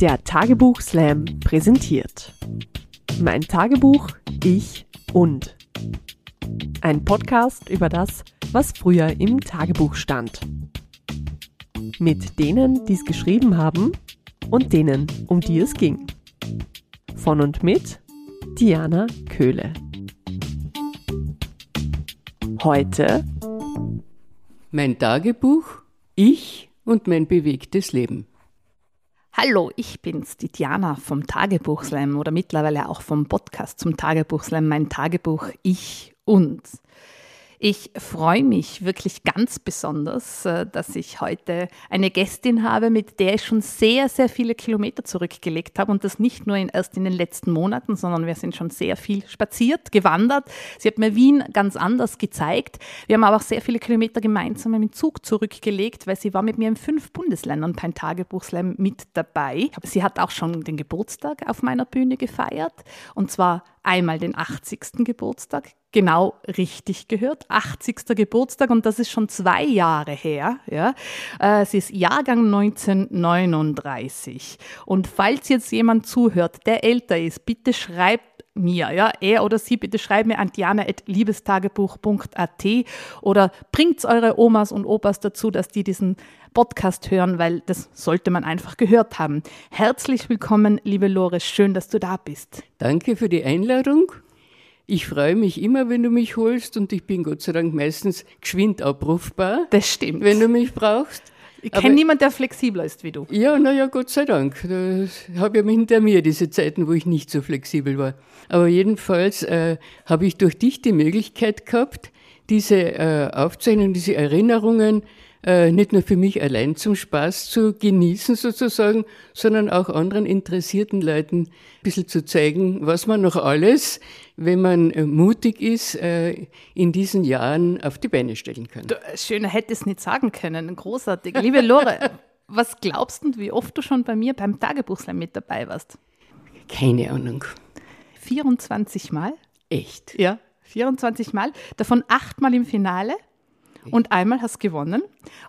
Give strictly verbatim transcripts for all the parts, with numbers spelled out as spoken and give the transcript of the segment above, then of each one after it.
Der Tagebuch Slam präsentiert Mein Tagebuch, ich und. Ein Podcast über das, was früher im Tagebuch stand. Mit denen, die es geschrieben haben und denen, um die es ging. Von und mit Diana Köhle. Heute Mein Tagebuch, ich und mein bewegtes Leben. Hallo, ich bin's, die Diana vom Tagebuch Slam oder mittlerweile auch vom Podcast zum Tagebuch Slam, mein Tagebuch, ich und. Ich freue mich wirklich ganz besonders, dass ich heute eine Gästin habe, mit der ich schon sehr, sehr viele Kilometer zurückgelegt habe und das nicht nur in, erst in den letzten Monaten, sondern wir sind schon sehr viel spaziert, gewandert. Sie hat mir Wien ganz anders gezeigt. Wir haben aber auch sehr viele Kilometer gemeinsam im Zug zurückgelegt, weil sie war mit mir in fünf Bundesländern beim Tagebuch-Slam mit dabei. Sie hat auch schon den Geburtstag auf meiner Bühne gefeiert und zwar einmal den achtzigsten Geburtstag, genau richtig gehört, achtzigsten Geburtstag und das ist schon zwei Jahre her. Ja. Sie ist Jahrgang neunzehnhundertneununddreißig und falls jetzt jemand zuhört, der älter ist, bitte schreibt mir, ja, er oder sie, bitte schreibt mir an diana at liebes tagebuch punkt a t oder bringt eure Omas und Opas dazu, dass die diesen Podcast hören, weil das sollte man einfach gehört haben. Herzlich willkommen, liebe Lore, schön, dass du da bist. Danke für die Einladung. Ich freue mich immer, wenn du mich holst und ich bin Gott sei Dank meistens geschwind abrufbar. Das stimmt. Wenn du mich brauchst. Ich kenne niemanden, der flexibler ist wie du. Ja, naja, Gott sei Dank. Das habe ich ja hinter mir, diese Zeiten, wo ich nicht so flexibel war. Aber jedenfalls äh, habe ich durch dich die Möglichkeit gehabt, diese äh, Aufzeichnungen, diese Erinnerungen äh, nicht nur für mich allein zum Spaß zu genießen sozusagen, sondern auch anderen interessierten Leuten ein bisschen zu zeigen, was man noch alles, wenn man mutig ist, in diesen Jahren auf die Beine stellen kann. Du, schöner hätte es nicht sagen können, großartig. Liebe Lore, was glaubst du, wie oft du schon bei mir beim Tagebuchslam mit dabei warst? Keine Ahnung. vierundzwanzig Mal? Echt? Ja, vierundzwanzig Mal, davon acht Mal im Finale. Und einmal hast du gewonnen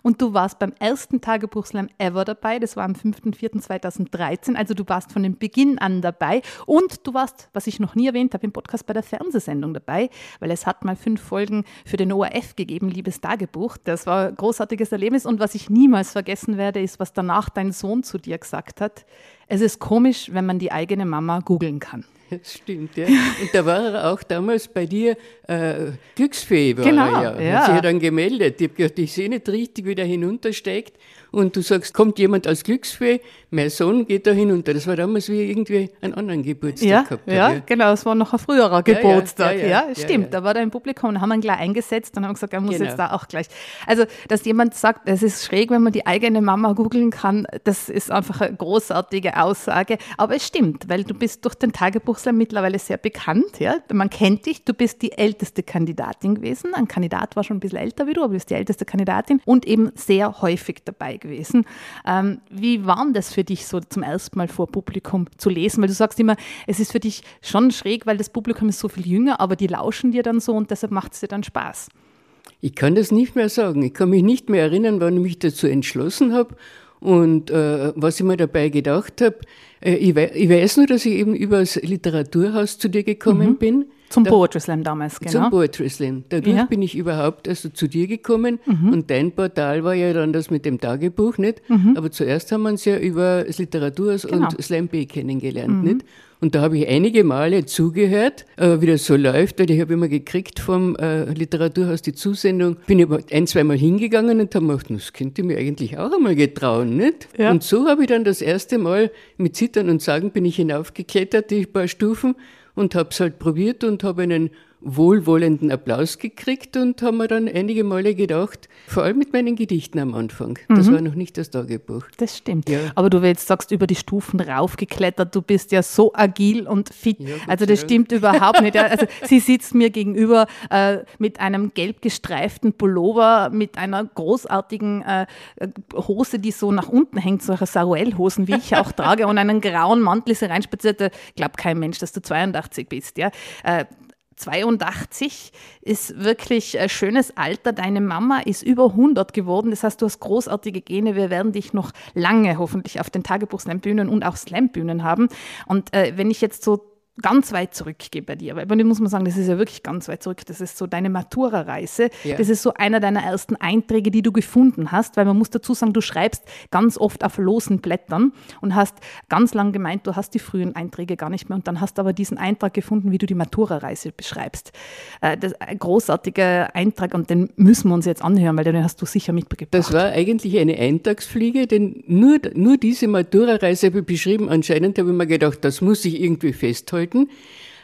und du warst beim ersten Tagebuch-Slam ever dabei, das war am fünften vierten zweitausenddreizehn, also du warst von dem Beginn an dabei und du warst, was ich noch nie erwähnt habe, im Podcast bei der Fernsehsendung dabei, weil es hat mal fünf Folgen für den O R F gegeben, Liebes Tagebuch, das war ein großartiges Erlebnis und was ich niemals vergessen werde, ist, was danach dein Sohn zu dir gesagt hat, es ist komisch, wenn man die eigene Mama googeln kann. Das stimmt, ja. Und da war er auch damals bei dir äh, Glücksfee, war genau, er ja. ja. Sie hat dann gemeldet. Ich habe gedacht, ich sehe nicht richtig, wie der hinuntersteigt. Und du sagst, kommt jemand als Glücksfee, mein Sohn geht da hinunter. Das war damals wie irgendwie einen anderen Geburtstag ja, gehabt. Ja, ja, genau, es war noch ein früherer Geburtstag. Ja, ja, ja, ja, ja, ja stimmt, ja. Da war da im Publikum und haben ihn gleich eingesetzt und haben gesagt, er muss genau. jetzt da auch gleich. Also, dass jemand sagt, es ist schräg, wenn man die eigene Mama googeln kann, das ist einfach eine großartige Aussage. Aber es stimmt, weil du bist durch den Tagebuchslam mittlerweile sehr bekannt. Ja? Man kennt dich, du bist die älteste Kandidatin gewesen. Ein Kandidat war schon ein bisschen älter wie du, aber du bist die älteste Kandidatin und eben sehr häufig dabei gewesen. Ähm, wie war das für dich, so zum ersten Mal vor Publikum zu lesen? Weil du sagst immer, es ist für dich schon schräg, weil das Publikum ist so viel jünger, aber die lauschen dir dann so und deshalb macht es dir dann Spaß. Ich kann das nicht mehr sagen. Ich kann mich nicht mehr erinnern, wann ich mich dazu entschlossen habe und äh, was ich mir dabei gedacht habe. Äh, ich, we- ich weiß nur, dass ich eben über das Literaturhaus zu dir gekommen mhm. bin. Zum da, Poetry Slam damals, genau. Zum Poetry Slam. Dadurch ja. bin ich überhaupt also zu dir gekommen mhm. und dein Portal war ja dann das mit dem Tagebuch, nicht? Mhm. Aber zuerst haben wir uns ja über das Literaturhaus genau. und Slam B kennengelernt, mhm. nicht? Und da habe ich einige Male zugehört, äh, wie das so läuft, weil ich habe immer gekriegt vom äh, Literaturhaus die Zusendung. Bin ich ein, zwei Mal hingegangen und habe mir gedacht, das könnte ich mir eigentlich auch einmal getrauen, nicht? Ja. Und so habe ich dann das erste Mal mit Zittern und Sagen bin ich hinaufgeklettert, die paar Stufen, und habe es halt probiert und habe einen wohlwollenden Applaus gekriegt und habe mir dann einige Male gedacht, vor allem mit meinen Gedichten am Anfang. Das mhm. war noch nicht das Tagebuch. Das stimmt. Ja. Aber du jetzt sagst, über die Stufen raufgeklettert, du bist ja so agil und fit. Ja, also das ja. stimmt überhaupt nicht. Also sie sitzt mir gegenüber äh, mit einem gelb gestreiften Pullover, mit einer großartigen äh, Hose, die so nach unten hängt, solche Saruel-Hosen, wie ich auch trage, und einen grauen Mantel, ist reinspaziert. Ich glaube kein Mensch, dass du zweiundachtzig bist. Ja. Äh, zweiundachtzig ist wirklich ein schönes Alter. Deine Mama ist über hundert geworden. Das heißt, du hast großartige Gene. Wir werden dich noch lange hoffentlich auf den Tagebuch-Slam-Bühnen und auch Slam-Bühnen haben. Und äh, wenn ich jetzt so ganz weit zurückgehe bei dir, aber bei dir muss man sagen, das ist ja wirklich ganz weit zurück, das ist so deine Matura-Reise, ja. Das ist so einer deiner ersten Einträge, die du gefunden hast, weil man muss dazu sagen, du schreibst ganz oft auf losen Blättern und hast ganz lang gemeint, du hast die frühen Einträge gar nicht mehr und dann hast aber diesen Eintrag gefunden, wie du die Matura-Reise beschreibst. Das ist ein großartiger Eintrag und den müssen wir uns jetzt anhören, weil den hast du sicher mitgebracht. Das war eigentlich eine Eintagsfliege, denn nur, nur diese Matura-Reise habe ich beschrieben, anscheinend habe ich mir gedacht, das muss ich irgendwie festhalten.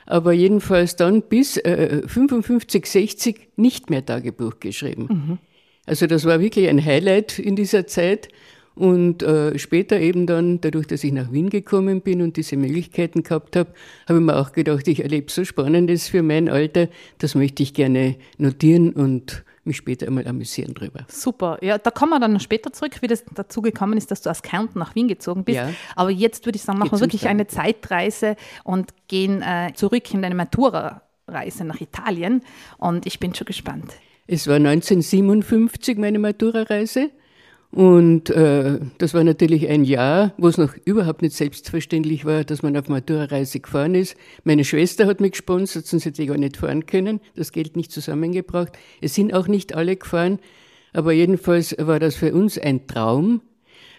Aber jedenfalls dann bis äh, fünfundfünfzig, sechzig nicht mehr Tagebuch geschrieben. Mhm. Also das war wirklich ein Highlight in dieser Zeit. Und äh, später eben dann, dadurch, dass ich nach Wien gekommen bin und diese Möglichkeiten gehabt habe, habe ich mir auch gedacht, ich erlebe so Spannendes für mein Alter, das möchte ich gerne notieren und mich später einmal amüsieren drüber. Super, ja, da kommen wir dann später zurück, wie das dazu gekommen ist, dass du aus Kärnten nach Wien gezogen bist. Ja. Aber jetzt würde ich sagen, machen wir wirklich eine Zeitreise und gehen äh, zurück in deine Matura-Reise nach Italien. Und ich bin schon gespannt. Es war neunzehnhundertsiebenundfünfzig meine Matura-Reise. Und äh, das war natürlich ein Jahr, wo es noch überhaupt nicht selbstverständlich war, dass man auf Matura-Reise gefahren ist. Meine Schwester hat mich gesponsert, sonst hätte ich gar nicht fahren können. Das Geld nicht zusammengebracht. Es sind auch nicht alle gefahren, aber jedenfalls war das für uns ein Traum.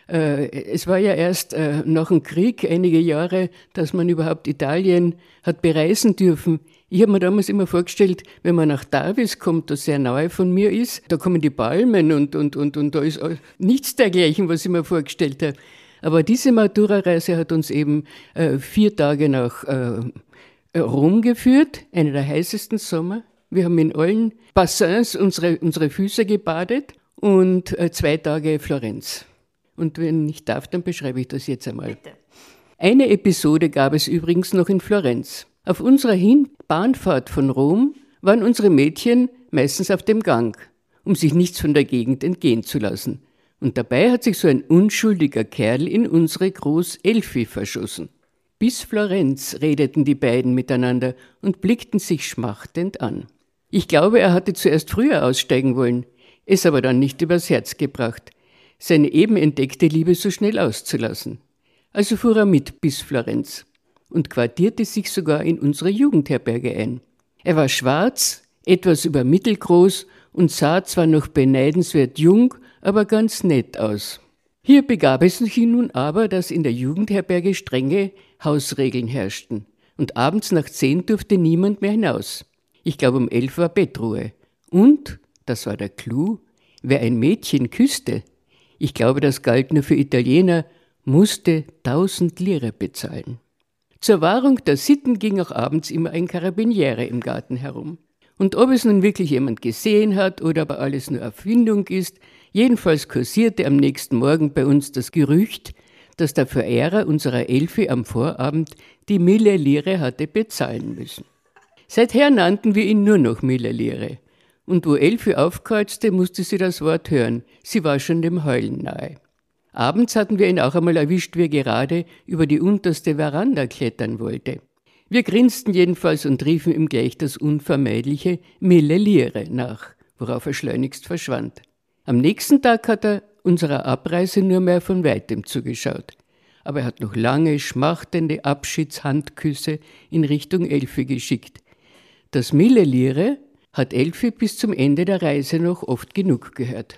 Äh, es war ja erst äh, nach dem Krieg einige Jahre, dass man überhaupt Italien hat bereisen dürfen. Ich habe mir damals immer vorgestellt, wenn man nach Davis kommt, das sehr nahe von mir ist, da kommen die Palmen und, und, und, und da ist nichts dergleichen, was ich mir vorgestellt habe. Aber diese Matura-Reise hat uns eben äh, vier Tage nach äh, Rom geführt, einer der heißesten Sommer. Wir haben in allen Bassins unsere, unsere Füße gebadet und äh, zwei Tage Florenz. Und wenn ich darf, dann beschreibe ich das jetzt einmal. Bitte. Eine Episode gab es übrigens noch in Florenz. Auf unserer Hin-Bahnfahrt von Rom waren unsere Mädchen meistens auf dem Gang, um sich nichts von der Gegend entgehen zu lassen. Und dabei hat sich so ein unschuldiger Kerl in unsere Großelfi verschossen. Bis Florenz redeten die beiden miteinander und blickten sich schmachtend an. Ich glaube, er hatte zuerst früher aussteigen wollen, es aber dann nicht übers Herz gebracht, seine eben entdeckte Liebe so schnell auszulassen. Also fuhr er mit bis Florenz und quartierte sich sogar in unsere Jugendherberge ein. Er war schwarz, etwas über mittelgroß und sah zwar noch beneidenswert jung, aber ganz nett aus. Hier begab es sich nun aber, dass in der Jugendherberge strenge Hausregeln herrschten und abends nach zehn durfte niemand mehr hinaus. Ich glaube, um elf war Bettruhe. Und, das war der Clou, wer ein Mädchen küsste, ich glaube, das galt nur für Italiener, musste tausend Lire bezahlen. Zur Wahrung der Sitten ging auch abends immer ein Karabiniere im Garten herum. Und ob es nun wirklich jemand gesehen hat oder aber alles nur Erfindung ist, jedenfalls kursierte am nächsten Morgen bei uns das Gerücht, dass der Verehrer unserer Elfi am Vorabend die Mille Lire hatte bezahlen müssen. Seither nannten wir ihn nur noch Mille Lire. Und wo Elfi aufkreuzte, musste sie das Wort hören. Sie war schon dem Heulen nahe. Abends hatten wir ihn auch einmal erwischt, wie er gerade über die unterste Veranda klettern wollte. Wir grinsten jedenfalls und riefen ihm gleich das unvermeidliche Mille Lire nach, worauf er schleunigst verschwand. Am nächsten Tag hat er unserer Abreise nur mehr von weitem zugeschaut. Aber er hat noch lange, schmachtende Abschiedshandküsse in Richtung Elfi geschickt. Das Mille Lire hat Elfi bis zum Ende der Reise noch oft genug gehört.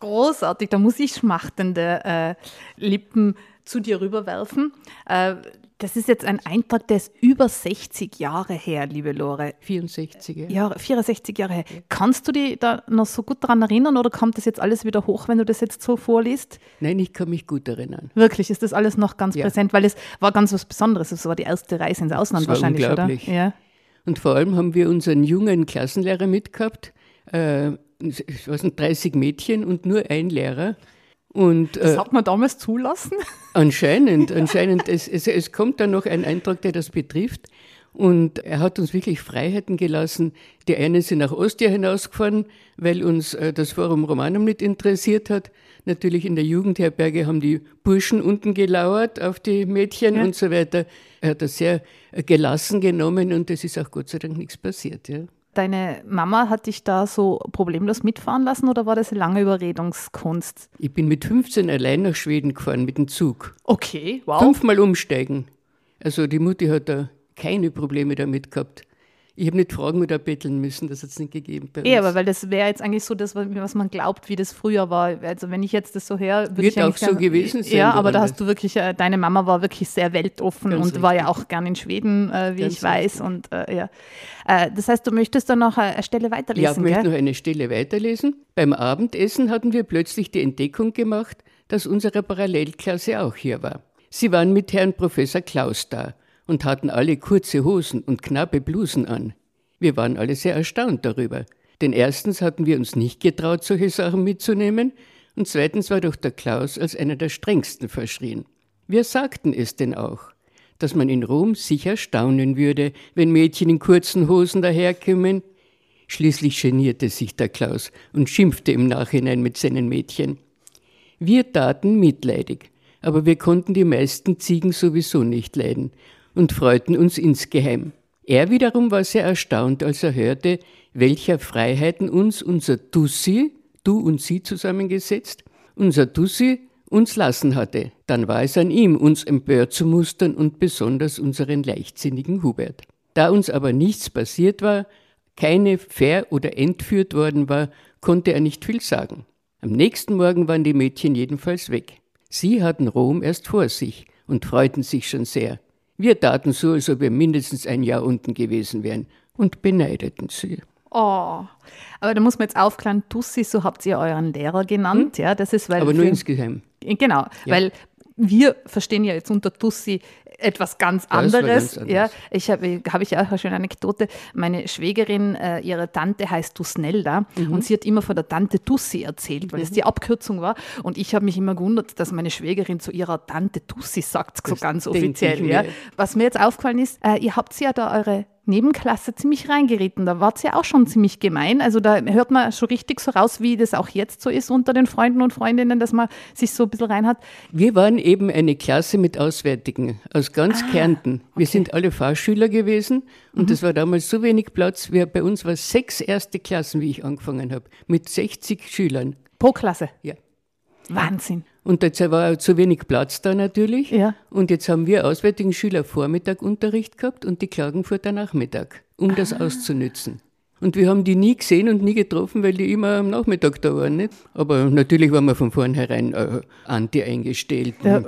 Großartig, da muss ich schmachtende äh, Lippen zu dir rüberwerfen. Äh, das ist jetzt ein Eintrag, der ist über sechzig Jahre her, liebe Lore. vierundsechzig, ja. Ja, vierundsechzig Jahre her. Ja. Kannst du dich da noch so gut daran erinnern oder kommt das jetzt alles wieder hoch, wenn du das jetzt so vorliest? Nein, ich kann mich gut erinnern. Wirklich, ist das alles noch ganz ja. präsent, weil es war ganz was Besonderes. Es war die erste Reise ins Ausland wahrscheinlich, oder? Unglaublich. Ja. Und vor allem haben wir unseren jungen Klassenlehrer mitgehabt, äh, ich weiß nicht, dreißig Mädchen und nur ein Lehrer. Und, das äh, hat man damals zulassen? Anscheinend, anscheinend. es, es, es kommt dann noch ein Eintrag, der das betrifft. Und er hat uns wirklich Freiheiten gelassen. Die einen sind nach Ostia hinausgefahren, weil uns das Forum Romanum nicht interessiert hat. Natürlich in der Jugendherberge haben die Burschen unten gelauert auf die Mädchen ja. und so weiter. Er hat das sehr gelassen genommen und es ist auch Gott sei Dank nichts passiert. Ja. Deine Mama hat dich da so problemlos mitfahren lassen oder war das eine lange Überredungskunst? Ich bin mit fünfzehn allein nach Schweden gefahren mit dem Zug. Okay, wow. Fünfmal umsteigen. Also die Mutti hat da keine Probleme damit gehabt. Ich habe nicht fragen oder betteln müssen, das hat es nicht gegeben bei uns. Ja, aber weil das wäre jetzt eigentlich so das, was man glaubt, wie das früher war. Also wenn ich jetzt das so höre, würde ich auch so gern, gewesen sein. Ja, aber da hast du wirklich, äh, deine Mama war wirklich sehr weltoffen ganz und richtig. War ja auch gern in Schweden, äh, wie ganz ich weiß. Richtig. Und äh, ja, äh, das heißt, du möchtest dann noch eine Stelle weiterlesen, ja, ich möchte gell? noch eine Stelle weiterlesen. Beim Abendessen hatten wir plötzlich die Entdeckung gemacht, dass unsere Parallelklasse auch hier war. Sie waren mit Herrn Professor Klaus da und hatten alle kurze Hosen und knappe Blusen an. Wir waren alle sehr erstaunt darüber, denn erstens hatten wir uns nicht getraut, solche Sachen mitzunehmen, und zweitens war doch der Klaus als einer der strengsten verschrien. Wir sagten es denn auch, dass man in Rom sicher staunen würde, wenn Mädchen in kurzen Hosen daherkämen. Schließlich genierte sich der Klaus und schimpfte im Nachhinein mit seinen Mädchen. Wir taten mitleidig, aber wir konnten die meisten Ziegen sowieso nicht leiden und freuten uns insgeheim. Er wiederum war sehr erstaunt, als er hörte, welcher Freiheiten uns unser Tussi, du und sie zusammengesetzt, unser Tussi uns lassen hatte. Dann war es an ihm, uns empört zu mustern und besonders unseren leichtsinnigen Hubert. Da uns aber nichts passiert war, keine ver- oder entführt worden war, konnte er nicht viel sagen. Am nächsten Morgen waren die Mädchen jedenfalls weg. Sie hatten Rom erst vor sich und freuten sich schon sehr. Wir taten so, als ob wir mindestens ein Jahr unten gewesen wären und beneideten sie. Oh, aber da muss man jetzt aufklären, Tussi, so habt ihr euren Lehrer genannt. Hm? Ja, das ist, weil aber nur für, insgeheim. Genau, ja. Weil wir verstehen ja jetzt unter Tussi etwas ganz anderes. Ganz anders. Ja, ich habe hab ich auch schon eine Anekdote. Meine Schwägerin, äh, ihre Tante heißt Tusnelda mhm. und sie hat immer von der Tante Tussi erzählt, weil es mhm. die Abkürzung war. Und ich habe mich immer gewundert, dass meine Schwägerin zu ihrer Tante Tussi sagt, so das ganz offiziell. Ja. Mir. Was mir jetzt aufgefallen ist, äh, ihr habt ja da eure Nebenklasse ziemlich reingeritten. Da war es ja auch schon ziemlich gemein. Also da hört man schon richtig so raus, wie das auch jetzt so ist unter den Freunden und Freundinnen, dass man sich so ein bisschen rein hat. Wir waren eben eine Klasse mit Auswärtigen aus ganz ah, Kärnten. Wir okay. sind alle Fahrschüler gewesen und mhm. das war damals so wenig Platz. Wir, bei uns waren sechs erste Klassen, wie ich angefangen habe, mit sechzig Schülern. Pro Klasse? Ja. Wahnsinn. Und jetzt war zu wenig Platz da natürlich. Ja. Und jetzt haben wir auswärtigen Schüler Vormittag Unterricht gehabt und die Klagenfurter Nachmittag, um ah. das auszunützen. Und wir haben die nie gesehen und nie getroffen, weil die immer am Nachmittag da waren. Nicht? Aber natürlich waren wir von vornherein äh, anti eingestellt. Ja.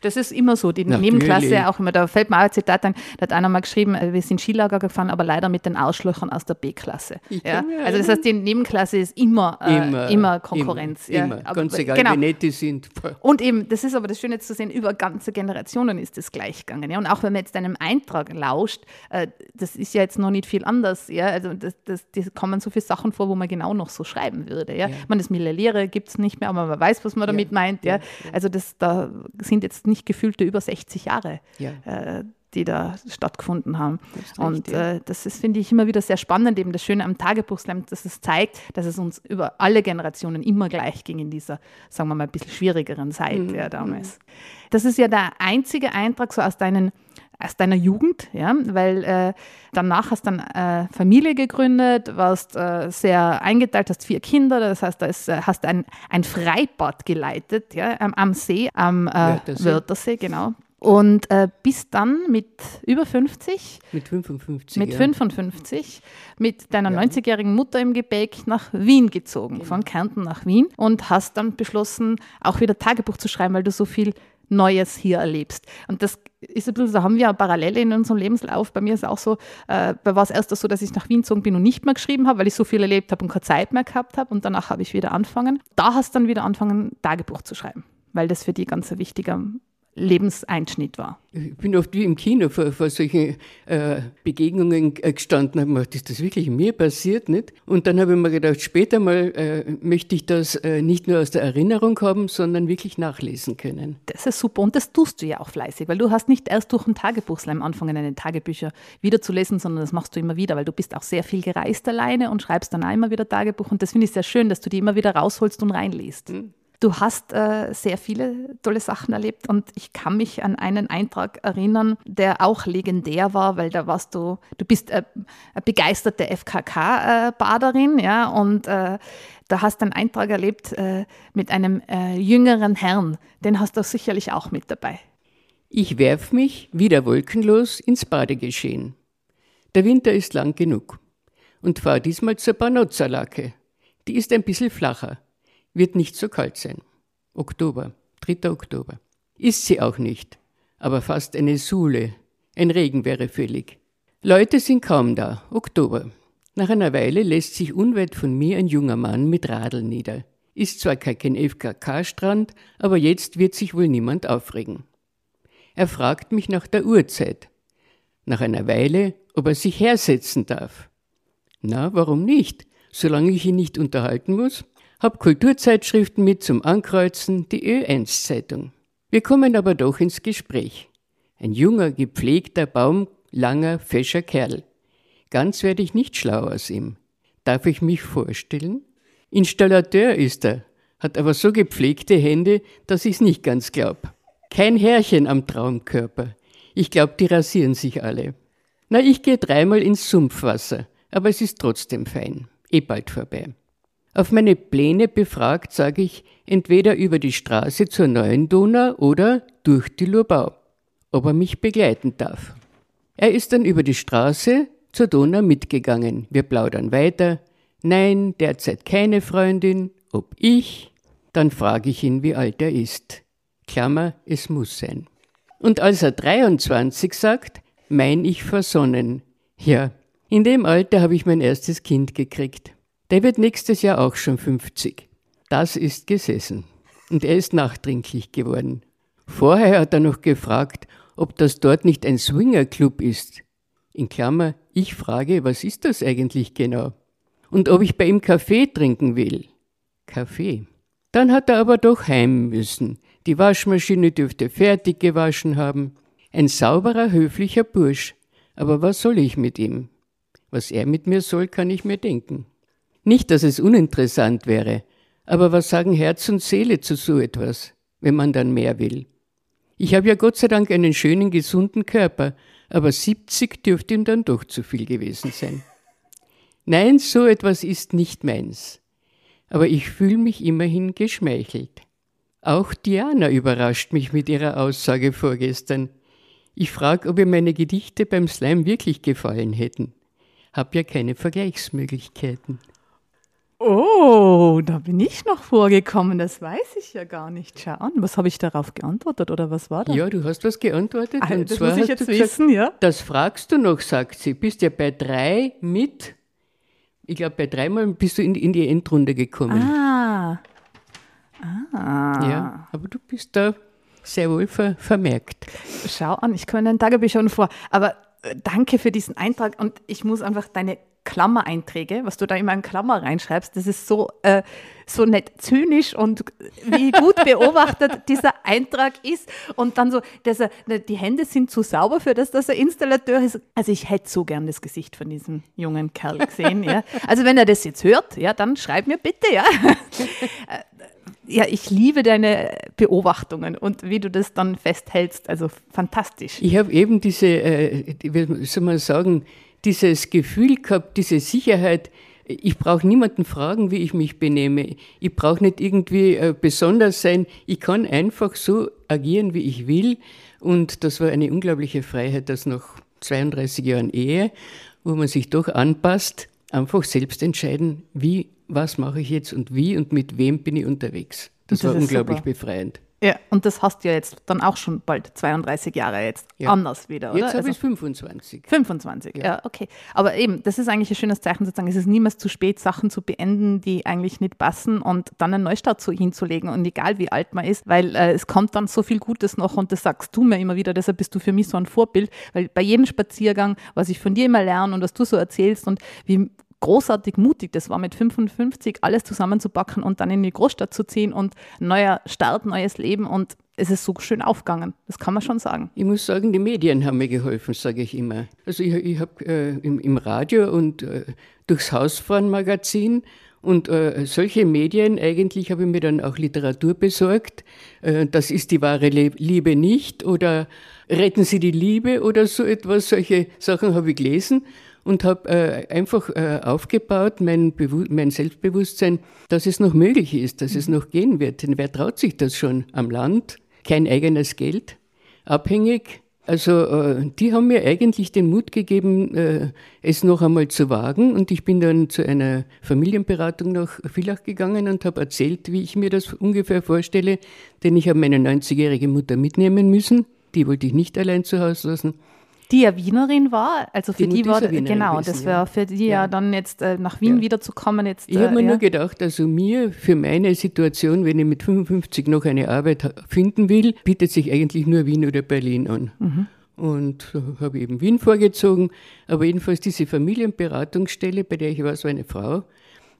Das ist immer so, die natürlich. Nebenklasse auch immer. Da fällt mir auch ein Zitat ein, da hat einer mal geschrieben, wir sind Skilager gefahren, aber leider mit den Ausschlöchern aus der B-Klasse. Ja? Also das heißt, die Nebenklasse ist immer, äh, immer, immer Konkurrenz. Immer, ja? immer. Aber, ganz egal, genau. Wie nett die sind. Und eben, das ist aber das Schöne zu sehen, über ganze Generationen ist das gleich gegangen. Ja? Und auch wenn man jetzt einem Eintrag lauscht, äh, das ist ja jetzt noch nicht viel anders. Ja? Also das, das, das kommen so viele Sachen vor, wo man genau noch so schreiben würde. Ja? Ja. Man ist Millilehre, gibt es nicht mehr, aber man weiß, was man damit ja. meint. Ja? Ja. Also das, da sind jetzt nicht nicht gefühlte über sechzig Jahre, ja. äh, die da stattgefunden haben. Das und richtig, äh, das ist, finde ich, immer wieder sehr spannend, eben das Schöne am Tagebuch Slam, dass es zeigt, dass es uns über alle Generationen immer gleich ging in dieser, sagen wir mal, ein bisschen schwierigeren Zeit mhm. ja, damals. Mhm. Das ist ja der einzige Eintrag so aus deinen aus deiner Jugend, ja, weil äh, danach hast dann äh, Familie gegründet, warst äh, sehr eingeteilt, hast vier Kinder, das heißt, da ist, hast ein, ein Freibad geleitet, ja, am, am See, am äh, Wörthersee, genau. Und äh, bist dann mit über fünfzig, mit fünfundfünfzig, mit, ja. fünfundfünfzig, mit deiner ja. neunzigjährigen Mutter im Gepäck nach Wien gezogen, genau. von Kärnten nach Wien und hast dann beschlossen, auch wieder Tagebuch zu schreiben, weil du so viel Neues hier erlebst. Und das ist ein bisschen, da haben wir eine Parallele in unserem Lebenslauf. Bei mir ist es auch so, äh, war es erst so, dass ich nach Wien gezogen bin und nicht mehr geschrieben habe, weil ich so viel erlebt habe und keine Zeit mehr gehabt habe. Und danach habe ich wieder angefangen. Da hast du dann wieder angefangen, Tagebuch zu schreiben, weil das für dich ganz ein wichtiger Lebenseinschnitt war. Ich bin oft wie im Kino vor, vor solchen äh, Begegnungen gestanden und habe mir gedacht, ist das wirklich mir passiert, nicht? Und dann habe ich mir gedacht, später mal äh, möchte ich das äh, nicht nur aus der Erinnerung haben, sondern wirklich nachlesen können. Das ist super und das tust du ja auch fleißig, weil du hast nicht erst durch ein Tagebuchslam angefangen, deine Tagebücher wiederzulesen, sondern das machst du immer wieder, weil du bist auch sehr viel gereist alleine und schreibst dann auch immer wieder Tagebuch und das finde ich sehr schön, dass du die immer wieder rausholst und reinliest. Hm. Du hast äh, sehr viele tolle Sachen erlebt und ich kann mich an einen Eintrag erinnern, der auch legendär war, weil da warst du, du bist äh, eine begeisterte F K K-Baderin, ja, und äh, da hast du einen Eintrag erlebt äh, mit einem äh, jüngeren Herrn, den hast du sicherlich auch mit dabei. Ich werf mich, wieder wolkenlos, ins Badegeschehen. Der Winter ist lang genug und fahr diesmal zur Banotza-Lacke. Die ist ein bisschen flacher. Wird nicht so kalt sein. Oktober, dritter Oktober. Ist sie auch nicht, aber fast eine Sule. Ein Regen wäre fällig. Leute sind kaum da, Oktober. Nach einer Weile lässt sich unweit von mir ein junger Mann mit Radl nieder. Ist zwar kein F K K-Strand, aber jetzt wird sich wohl niemand aufregen. Er fragt mich nach der Uhrzeit. Nach einer Weile, ob er sich hersetzen darf. Na, warum nicht? Solange ich ihn nicht unterhalten muss. Hab Kulturzeitschriften mit zum Ankreuzen, die Ö eins Zeitung. Wir kommen aber doch ins Gespräch. Ein junger, gepflegter, baumlanger, fescher Kerl. Ganz werde ich nicht schlau aus ihm. Darf ich mich vorstellen? Installateur ist er, hat aber so gepflegte Hände, dass ich's nicht ganz glaub. Kein Härchen am Traumkörper. Ich glaub, die rasieren sich alle. Na, ich gehe dreimal ins Sumpfwasser, aber es ist trotzdem fein. Eh bald vorbei. Auf meine Pläne befragt, sage ich, entweder über die Straße zur Neuen Donau oder durch die Lubau, ob er mich begleiten darf. Er ist dann über die Straße zur Donau mitgegangen. Wir plaudern weiter. Nein, derzeit keine Freundin. Ob ich? Dann frage ich ihn, wie alt er ist. Klammer, es muss sein. Und als er dreiundzwanzig sagt, mein ich versonnen. Ja, in dem Alter habe ich mein erstes Kind gekriegt. Der wird nächstes Jahr auch schon fünfzig. Das ist gesessen. Und er ist nachtrinklich geworden. Vorher hat er noch gefragt, ob das dort nicht ein Swingerclub ist. In Klammer, ich frage, was ist das eigentlich genau? Und ob ich bei ihm Kaffee trinken will. Kaffee. Dann hat er aber doch heim müssen. Die Waschmaschine dürfte fertig gewaschen haben. Ein sauberer, höflicher Bursch. Aber was soll ich mit ihm? Was er mit mir soll, kann ich mir denken. Nicht, dass es uninteressant wäre, aber was sagen Herz und Seele zu so etwas, wenn man dann mehr will? Ich habe ja Gott sei Dank einen schönen, gesunden Körper, aber siebzig dürfte ihm dann doch zu viel gewesen sein. Nein, so etwas ist nicht meins, aber ich fühle mich immerhin geschmeichelt. Auch Diana überrascht mich mit ihrer Aussage vorgestern. Ich frage, ob ihr meine Gedichte beim Slam wirklich gefallen hätten. Hab ja keine Vergleichsmöglichkeiten. Oh, da bin ich noch vorgekommen, das weiß ich ja gar nicht. Schau an, was habe ich darauf geantwortet oder was war das? Ja, du hast was geantwortet. Ah, und das zwar muss ich jetzt wissen, gesagt, ja. Das fragst du noch, sagt sie. Bist ja bei drei mit, ich glaube bei dreimal bist du in, in die Endrunde gekommen. Ah, ah. Ja, aber du bist da sehr wohl ver, vermerkt. Schau an, ich komme in deinen Tagebüchern vor, aber danke für diesen Eintrag und ich muss einfach deine Klammereinträge, was du da immer in Klammer reinschreibst, das ist so, äh, so nett zynisch und wie gut beobachtet dieser Eintrag ist. Und dann so, dass er, die Hände sind zu sauber für das, dass er Installateur ist. Also ich hätte so gern das Gesicht von diesem jungen Kerl gesehen. Ja. Also wenn er das jetzt hört, ja, dann schreib mir bitte, ja. Ja, ich liebe deine Beobachtungen und wie du das dann festhältst. Also fantastisch. Ich habe eben diese, äh, wie soll man sagen, dieses Gefühl gehabt, diese Sicherheit, ich brauche niemanden fragen, wie ich mich benehme. Ich brauche nicht irgendwie äh, besonders sein. Ich kann einfach so agieren, wie ich will. Und das war eine unglaubliche Freiheit, dass nach zweiunddreißig Jahren Ehe, wo man sich doch anpasst, einfach selbst entscheiden, wie, was mache ich jetzt und wie und mit wem bin ich unterwegs. Das, das war unglaublich super befreiend. Ja, und das hast du ja jetzt dann auch schon bald zweiunddreißig Jahre jetzt ja. anders wieder, oder? Jetzt habe also ich fünfundzwanzig. fünfundzwanzig, ja. ja, okay. Aber eben, das ist eigentlich ein schönes Zeichen sozusagen, es ist niemals zu spät, Sachen zu beenden, die eigentlich nicht passen und dann einen Neustart zu hinzulegen und egal wie alt man ist, weil äh, es kommt dann so viel Gutes noch und das sagst du mir immer wieder, deshalb bist du für mich so ein Vorbild, weil bei jedem Spaziergang, was ich von dir immer lerne und was du so erzählst und wie großartig mutig das war, mit fünfundfünfzig alles zusammenzupacken und dann in die Großstadt zu ziehen und neuer Start, neues Leben und es ist so schön aufgegangen, das kann man schon sagen. Ich muss sagen, die Medien haben mir geholfen, sage ich immer. Also ich, ich habe äh, im, im Radio und äh, durchs Haus fahren Magazin und äh, solche Medien, eigentlich habe ich mir dann auch Literatur besorgt, äh, das ist die wahre Le- Liebe nicht oder retten Sie die Liebe oder so etwas, solche Sachen habe ich gelesen. Und habe äh, einfach äh, aufgebaut, mein, Bewu- mein Selbstbewusstsein, dass es noch möglich ist, dass es noch gehen wird. Denn wer traut sich das schon am Land? Kein eigenes Geld, abhängig. Also äh, die haben mir eigentlich den Mut gegeben, äh, es noch einmal zu wagen. Und ich bin dann zu einer Familienberatung nach Villach gegangen und habe erzählt, wie ich mir das ungefähr vorstelle. Denn ich habe meine neunzigjährige Mutter mitnehmen müssen. Die wollte ich nicht allein zu Hause lassen. Die ja Wienerin war, also für die, die war, genau, gewesen, das wäre für die ja, ja dann jetzt äh, nach Wien ja. wiederzukommen. Jetzt, ich habe äh, mir ja. nur gedacht, also mir, für meine Situation, wenn ich mit fünfundfünfzig noch eine Arbeit finden will, bietet sich eigentlich nur Wien oder Berlin an. Mhm. Und habe eben Wien vorgezogen, aber jedenfalls diese Familienberatungsstelle, bei der ich war, so eine Frau,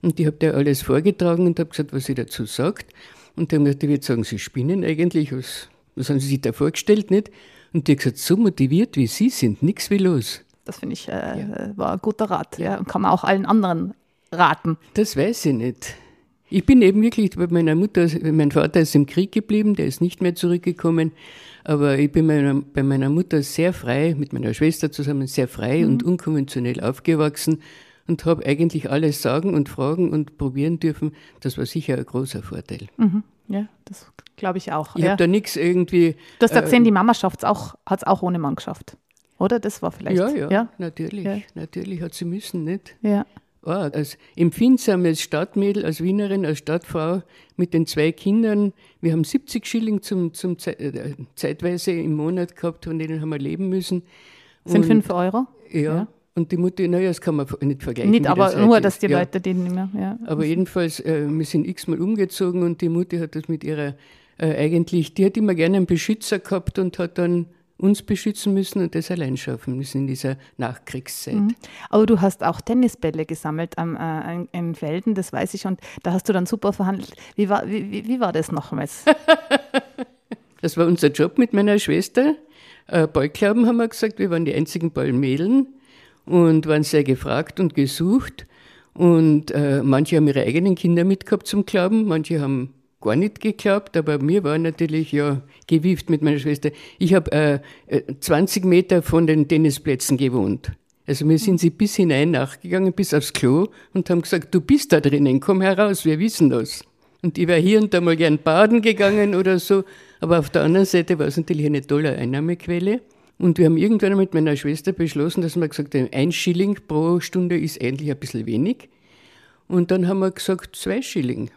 und die habe da alles vorgetragen und habe gesagt, was sie dazu sagt. Und dann gesagt, ich würde sagen, Sie spinnen eigentlich, was, was haben Sie sich da vorgestellt, nicht? Und die hat gesagt, so motiviert wie Sie sind, nichts wie los. Das finde ich, äh, ja. war ein guter Rat. Ja. Ja. Kann man auch allen anderen raten. Das weiß ich nicht. Ich bin eben wirklich bei meiner Mutter, mein Vater ist im Krieg geblieben, der ist nicht mehr zurückgekommen. Aber ich bin meiner, bei meiner Mutter sehr frei, mit meiner Schwester zusammen sehr frei mhm. und unkonventionell aufgewachsen und habe eigentlich alles sagen und fragen und probieren dürfen. Das war sicher ein großer Vorteil. Mhm. Ja, das glaube ich auch. Ich ja. habe da nichts irgendwie. Du hast da gesehen, ähm, die Mama schafft's auch, hat es auch ohne Mann geschafft, oder? Das war vielleicht. Ja, ja, ja? natürlich. Ja. Natürlich hat sie müssen, nicht? Ja. Oh, als empfindsames Stadtmädel, als Wienerin, als Stadtfrau mit den zwei Kindern. Wir haben siebzig Schilling zum, zum Ze- äh, zeitweise im Monat gehabt, von denen haben wir leben müssen. Das sind fünf Euro? Ja. ja. Und die Mutter, naja, das kann man nicht vergleichen. Nicht, aber nur, dass die ja. Leute den nicht mehr. Ja. Aber jedenfalls, äh, wir sind x-mal umgezogen und die Mutter hat das mit ihrer, äh, eigentlich, die hat immer gerne einen Beschützer gehabt und hat dann uns beschützen müssen und das allein schaffen müssen in dieser Nachkriegszeit. Mhm. Aber du hast auch Tennisbälle gesammelt am, äh, in Felden, das weiß ich, und da hast du dann super verhandelt. Wie war, wie, wie, wie war das nochmals? Das war unser Job mit meiner Schwester. Äh, Ballklauben haben wir gesagt, wir waren die einzigen Ballmädeln. Und waren sehr gefragt und gesucht. Und äh, manche haben ihre eigenen Kinder mitgehabt zum Glauben, manche haben gar nicht geglaubt, aber mir war natürlich ja gewieft mit meiner Schwester. Ich habe äh, zwanzig Meter von den Tennisplätzen gewohnt. Also mir sind sie bis hinein nachgegangen, bis aufs Klo und haben gesagt, du bist da drinnen, komm heraus, wir wissen das. Und ich wäre hier und da mal gern baden gegangen oder so. Aber auf der anderen Seite war es natürlich eine tolle Einnahmequelle. Und wir haben irgendwann mit meiner Schwester beschlossen, dass wir gesagt haben, ein Schilling pro Stunde ist eigentlich ein bisschen wenig. Und dann haben wir gesagt, zwei Schilling.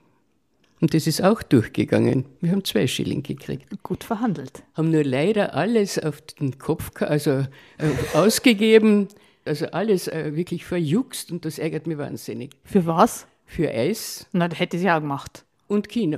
Und das ist auch durchgegangen. Wir haben zwei Schilling gekriegt. Gut verhandelt. Haben nur leider alles auf den Kopf, also äh, ausgegeben, also alles äh, wirklich verjuckst und das ärgert mich wahnsinnig. Für was? Für Eis. Na, das hätte ich ja auch gemacht. Und Kino.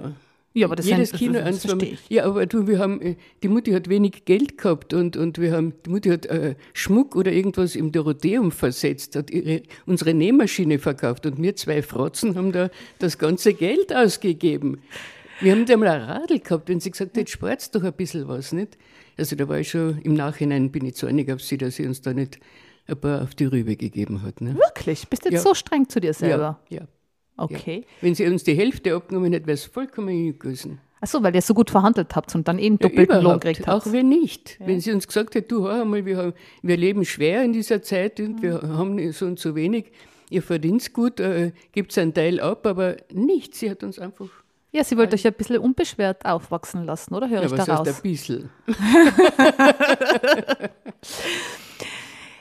Ja, aber das jedes sind, Kino das, das verstehe ich. Ja, aber du, wir haben, die Mutti hat wenig Geld gehabt und, und wir haben, die Mutti hat äh, Schmuck oder irgendwas im Dorotheum versetzt, hat ihre, unsere Nähmaschine verkauft und wir zwei Frotzen haben da das ganze Geld ausgegeben. Wir haben da mal ein Radl gehabt, wenn sie gesagt hat, jetzt spart's doch ein bisschen was, nicht? Also da war ich schon, im Nachhinein bin ich zornig auf sie, dass sie uns da nicht ein paar auf die Rübe gegeben hat. Ne? Wirklich? Bist du jetzt ja. so streng zu dir selber? Ja, ja. Okay. Ja. Wenn sie uns die Hälfte abgenommen hätte, wäre es vollkommen hingewiesen. Ach so, weil ihr so gut verhandelt habt und dann eben doppelten ja, Lohn gekriegt habt. Auch wenn nicht. Ja. Wenn sie uns gesagt hätte, du, hör einmal, wir, haben, wir leben schwer in dieser Zeit und mhm. wir haben so und so wenig, ihr verdient gut, äh, gibt es einen Teil ab, aber nichts. Sie hat uns einfach... Ja, sie wollte euch ein bisschen unbeschwert aufwachsen lassen, oder? Höre ja, ich da raus? Ja, was heißt ein bisschen?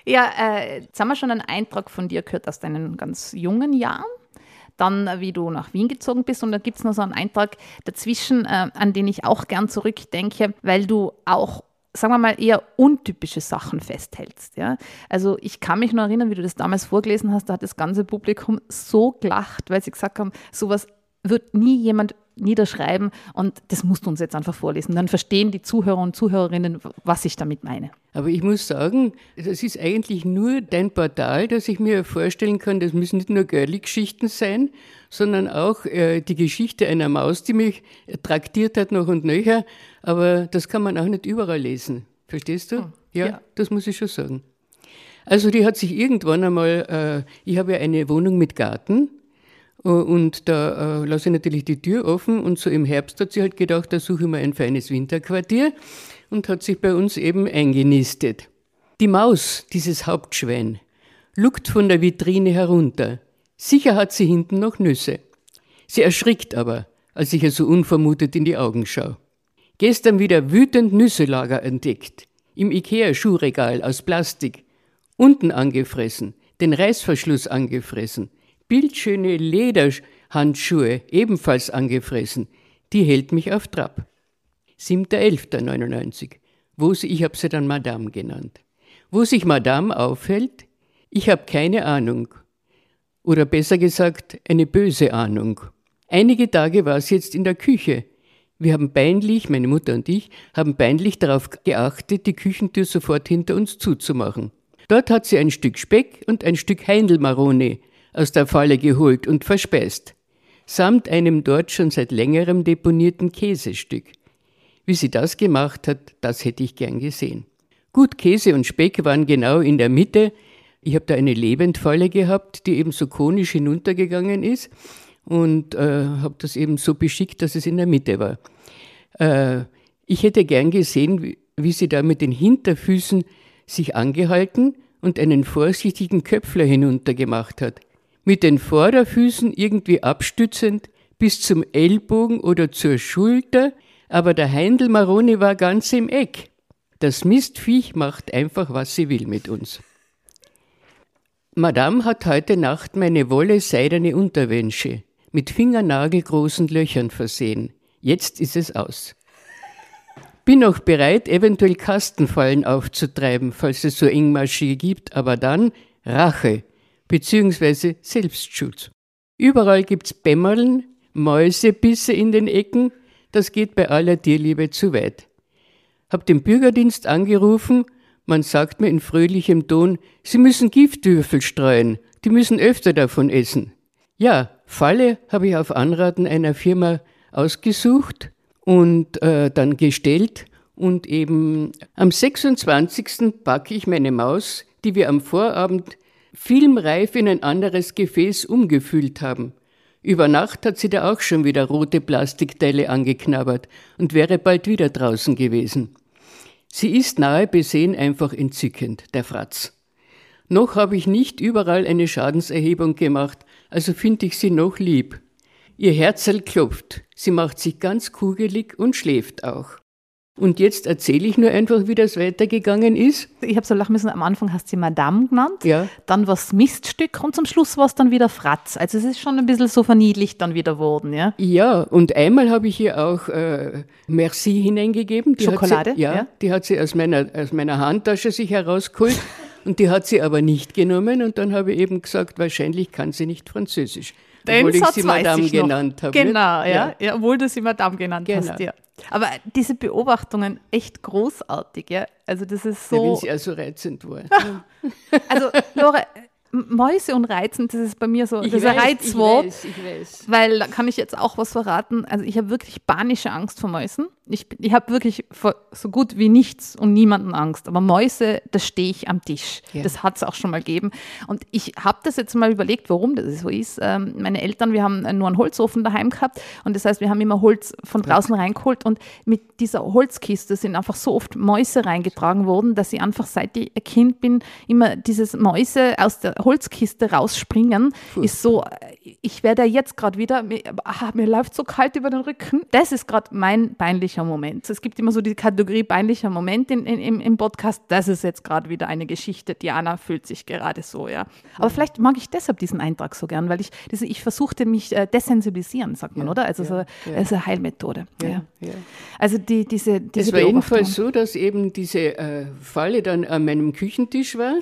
Ja, äh, jetzt haben wir schon einen Eintrag von dir gehört aus deinen ganz jungen Jahren. dann, wie du nach Wien gezogen bist. Und da gibt es noch so einen Eintrag dazwischen, äh, an den ich auch gern zurückdenke, weil du auch, sagen wir mal, eher untypische Sachen festhältst. Ja? Also ich kann mich noch erinnern, wie du das damals vorgelesen hast, da hat das ganze Publikum so gelacht, weil sie gesagt haben, sowas wird nie jemand niederschreiben und das musst du uns jetzt einfach vorlesen. Dann verstehen die Zuhörer und Zuhörerinnen, was ich damit meine. Aber ich muss sagen, es ist eigentlich nur dein Portal, dass ich mir vorstellen kann, das müssen nicht nur geile Geschichten sein, sondern auch äh, die Geschichte einer Maus, die mich traktiert hat noch und nöcher. Aber das kann man auch nicht überall lesen. Verstehst du? Hm. Ja, ja, das muss ich schon sagen. Also die hat sich irgendwann einmal, äh, ich habe ja eine Wohnung mit Garten, und da äh, lasse ich natürlich die Tür offen und so im Herbst hat sie halt gedacht, da suche ich mir ein feines Winterquartier und hat sich bei uns eben eingenistet. Die Maus, dieses Hauptschwein, lugt von der Vitrine herunter. Sicher hat sie hinten noch Nüsse. Sie erschrickt aber, als ich ihr so unvermutet in die Augen schaue. Gestern wieder wütend Nüsselager entdeckt. Im Ikea-Schuhregal aus Plastik. Unten angefressen, den Reißverschluss angefressen. Bildschöne Lederhandschuhe, ebenfalls angefressen. Die hält mich auf Trab. siebter elfter neunundneunzig. Wo sie, ich habe sie dann Madame genannt. Wo sich Madame aufhält, ich habe keine Ahnung. Oder besser gesagt, eine böse Ahnung. Einige Tage war sie jetzt in der Küche. Wir haben peinlich, meine Mutter und ich, haben peinlich darauf geachtet, die Küchentür sofort hinter uns zuzumachen. Dort hat sie ein Stück Speck und ein Stück Heindelmarone aus der Falle geholt und verspeist, samt einem dort schon seit längerem deponierten Käsestück. Wie sie das gemacht hat, das hätte ich gern gesehen. Gut, Käse und Speck waren genau in der Mitte. Ich habe da eine Lebendfalle gehabt, die eben so konisch hinuntergegangen ist und äh, habe das eben so beschickt, dass es in der Mitte war. Äh, ich hätte gern gesehen, wie, wie sie da mit den Hinterfüßen sich angehalten und einen vorsichtigen Köpfler hinuntergemacht hat. Mit den Vorderfüßen irgendwie abstützend bis zum Ellbogen oder zur Schulter, aber der Heindelmaroni war ganz im Eck. Das Mistviech macht einfach, was sie will mit uns. Madame hat heute Nacht meine wolle-seidene Unterwäsche mit fingernagelgroßen Löchern versehen. Jetzt ist es aus. Bin auch bereit, eventuell Kastenfallen aufzutreiben, falls es so engmaschige gibt, aber dann Rache. Beziehungsweise Selbstschutz. Überall gibt's Bämmerln, Mäusebisse in den Ecken, das geht bei aller Tierliebe zu weit. Hab den Bürgerdienst angerufen, man sagt mir in fröhlichem Ton, sie müssen Giftwürfel streuen, die müssen öfter davon essen. Ja, Falle habe ich auf Anraten einer Firma ausgesucht und äh, dann gestellt und eben am sechsundzwanzigsten packe ich meine Maus, die wir am Vorabend filmreif in ein anderes Gefäß umgefüllt haben. Über Nacht hat sie da auch schon wieder rote Plastikteile angeknabbert und wäre bald wieder draußen gewesen. Sie ist nahe besehen einfach entzückend, der Fratz. Noch habe ich nicht überall eine Schadenserhebung gemacht, also finde ich sie noch lieb. Ihr Herzl klopft, sie macht sich ganz kugelig und schläft auch. Und jetzt erzähle ich nur einfach, wie das weitergegangen ist. Ich habe so lachen müssen, am Anfang hast du sie Madame genannt, ja. Dann war es Miststück und zum Schluss war es dann wieder Fratz. Also es ist schon ein bisschen so verniedlicht dann wieder worden, ja? Ja, und einmal habe ich ihr auch äh, Merci hineingegeben. Die Schokolade? Hat sie, ja, ja, die hat sie aus meiner, aus meiner Handtasche sich herausgeholt und die hat sie aber nicht genommen. Und dann habe ich eben gesagt, wahrscheinlich kann sie nicht Französisch. Den obwohl Satz ich sie Madame ich genannt habe. Genau, ja, ja. Ja, obwohl du sie Madame genannt genau. hast, ja. Aber diese Beobachtungen, echt großartig, ja. Also das ist so... Ja, wenn sie ja so reizend war. Also, Lore, Mäuse und reizend, das ist bei mir so, ich das weiß, ist ein Reizwort. Ich weiß, ich weiß. Weil da kann ich jetzt auch was verraten. Also ich habe wirklich panische Angst vor Mäusen. Ich, ich habe wirklich vor so gut wie nichts und niemanden Angst. Aber Mäuse, da stehe ich am Tisch. Ja. Das hat es auch schon mal gegeben. Und ich habe das jetzt mal überlegt, warum das so ist. Ähm, meine Eltern, wir haben nur einen Holzofen daheim gehabt. Und das heißt, wir haben immer Holz von draußen ja. reingeholt. Und mit dieser Holzkiste sind einfach so oft Mäuse reingetragen worden, dass ich einfach, seit ich ein Kind bin, immer dieses Mäuse aus der Holzkiste rausspringen. Puh. Ist so, ich werde ja jetzt gerade wieder, mir, ach, mir läuft so kalt über den Rücken. Das ist gerade mein peinliches peinlicher Moment. Es gibt immer so die Kategorie peinlicher Moment in, in, im Podcast. Das ist jetzt gerade wieder eine Geschichte. Diana fühlt sich gerade so, ja. Aber vielleicht mag ich deshalb diesen Eintrag so gern, weil ich, diese, ich versuchte mich äh, desensibilisieren, sagt man, ja, oder? Also ja, so, ja. Das ist eine Heilmethode. Ja, ja. Ja. Also die, diese, diese es war jedenfalls so, dass eben diese äh, Falle dann an meinem Küchentisch war.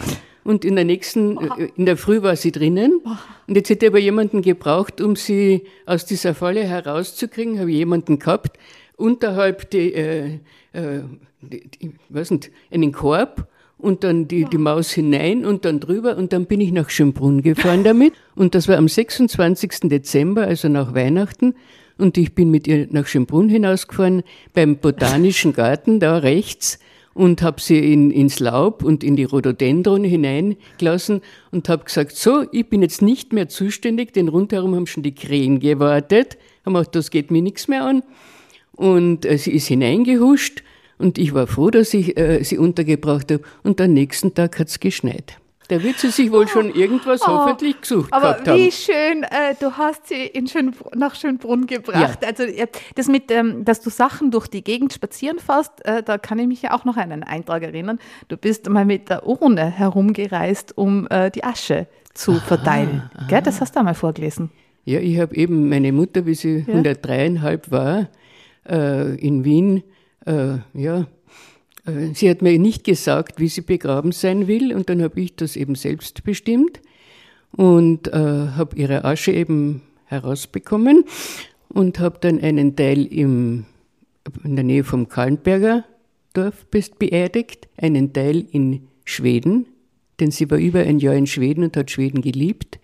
Und in der nächsten, äh, in der Früh war sie drinnen. Und jetzt hätte ich aber jemanden gebraucht, um sie aus dieser Falle herauszukriegen. Habe ich jemanden gehabt, unterhalb die, äh, äh, die, die, weiß nicht, einen Korb und dann die, die Maus hinein und dann drüber. Und dann bin ich nach Schönbrunn gefahren damit. Und das war am sechsundzwanzigsten Dezember, also nach Weihnachten. Und ich bin mit ihr nach Schönbrunn hinausgefahren, beim Botanischen Garten, da rechts. Und habe sie in, ins Laub und in die Rhododendron hineingelassen und habe gesagt, so, ich bin jetzt nicht mehr zuständig, denn rundherum haben schon die Krähen gewartet, haben auch das geht mir nichts mehr an. Und äh, sie ist hineingehuscht und ich war froh, dass ich äh, sie untergebracht habe. Und am nächsten Tag hat's geschneit. Da wird sie sich wohl schon irgendwas oh, hoffentlich gesucht aber gehabt haben. Aber wie schön, äh, du hast sie in Schönbrunn, nach Schönbrunn gebracht. Ja. Also das mit, ähm, dass du Sachen durch die Gegend spazieren fährst, äh, da kann ich mich ja auch noch an einen Eintrag erinnern. Du bist mal mit der Urne herumgereist, um äh, die Asche zu aha, verteilen. Gell? Das hast du einmal vorgelesen. Ja, ich habe eben meine Mutter, bis sie ja. hundertdreieinhalb war, äh, in Wien, äh, ja, sie hat mir nicht gesagt, wie sie begraben sein will, und dann habe ich das eben selbst bestimmt und äh, habe ihre Asche eben herausbekommen und habe dann einen Teil im, in der Nähe vom Kahlenberger Dorf beerdigt, einen Teil in Schweden, denn sie war über ein Jahr in Schweden und hat Schweden geliebt,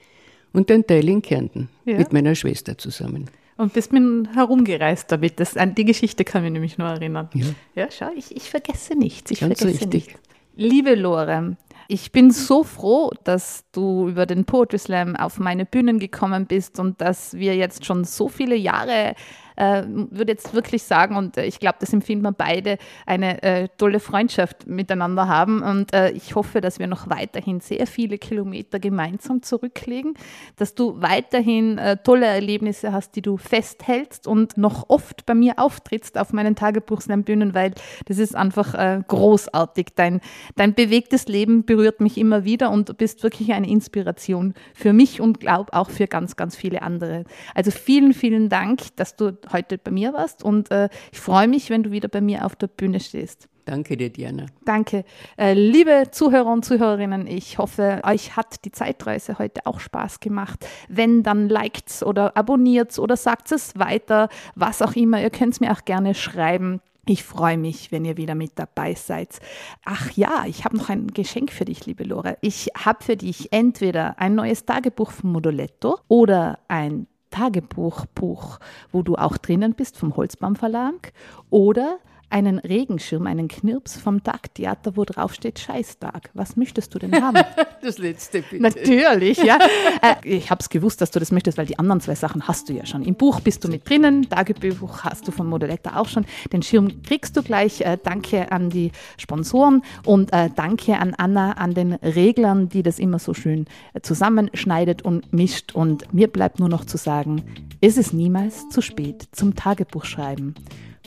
und einen Teil in Kärnten ja. mit meiner Schwester zusammen. Und bist mit herumgereist damit. Das, an die Geschichte kann ich nämlich nur erinnern. Ja, ja schau, ich, ich vergesse nichts. Ich Ganz vergesse richtig. nichts. Liebe Lore, ich bin so froh, dass du über den Poetry Slam auf meine Bühnen gekommen bist und dass wir jetzt schon so viele Jahre, äh, würde jetzt wirklich sagen, und äh, ich glaube, das empfinden wir beide, eine äh, tolle Freundschaft miteinander haben. Und äh, ich hoffe, dass wir noch weiterhin sehr viele Kilometer gemeinsam zurücklegen, dass du weiterhin äh, tolle Erlebnisse hast, die du festhältst und noch oft bei mir auftrittst auf meinen Tagebuch-Slam-Bühnen, weil das ist einfach äh, großartig. Dein, dein bewegtes Leben berührt mich immer wieder und du bist wirklich eine Inspiration für mich und glaube auch für ganz, ganz viele andere. Also vielen, vielen Dank, dass du heute bei mir warst, und äh, ich freue mich, wenn du wieder bei mir auf der Bühne stehst. Danke dir, Diana. Danke. Äh, liebe Zuhörer und Zuhörerinnen, ich hoffe, euch hat die Zeitreise heute auch Spaß gemacht. Wenn, dann liked's oder abonniert's oder sagt es weiter, was auch immer. Ihr könnt's mir auch gerne schreiben. Ich freue mich, wenn ihr wieder mit dabei seid. Ach ja, ich habe noch ein Geschenk für dich, liebe Lore. Ich habe für dich entweder ein neues Tagebuch von Moduletto oder ein Tagebuchbuch, wo du auch drinnen bist, vom Holzbaum Verlag, oder einen Regenschirm, einen Knirps vom Tagtheater, wo drauf steht Scheißtag. Was möchtest du denn haben? Das letzte, bitte. Natürlich, ja. Äh, ich habe es gewusst, dass du das möchtest, weil die anderen zwei Sachen hast du ja schon. Im Buch bist du mit drinnen, Tagebuch hast du von Moduletto auch schon. Den Schirm kriegst du gleich. Äh, danke an die Sponsoren und äh, danke an Anna, an den Reglern, die das immer so schön äh, zusammenschneidet und mischt. Und mir bleibt nur noch zu sagen, ist es niemals zu spät zum Tagebuch schreiben.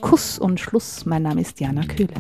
Kuss und Schluss, mein Name ist Diana Köhle.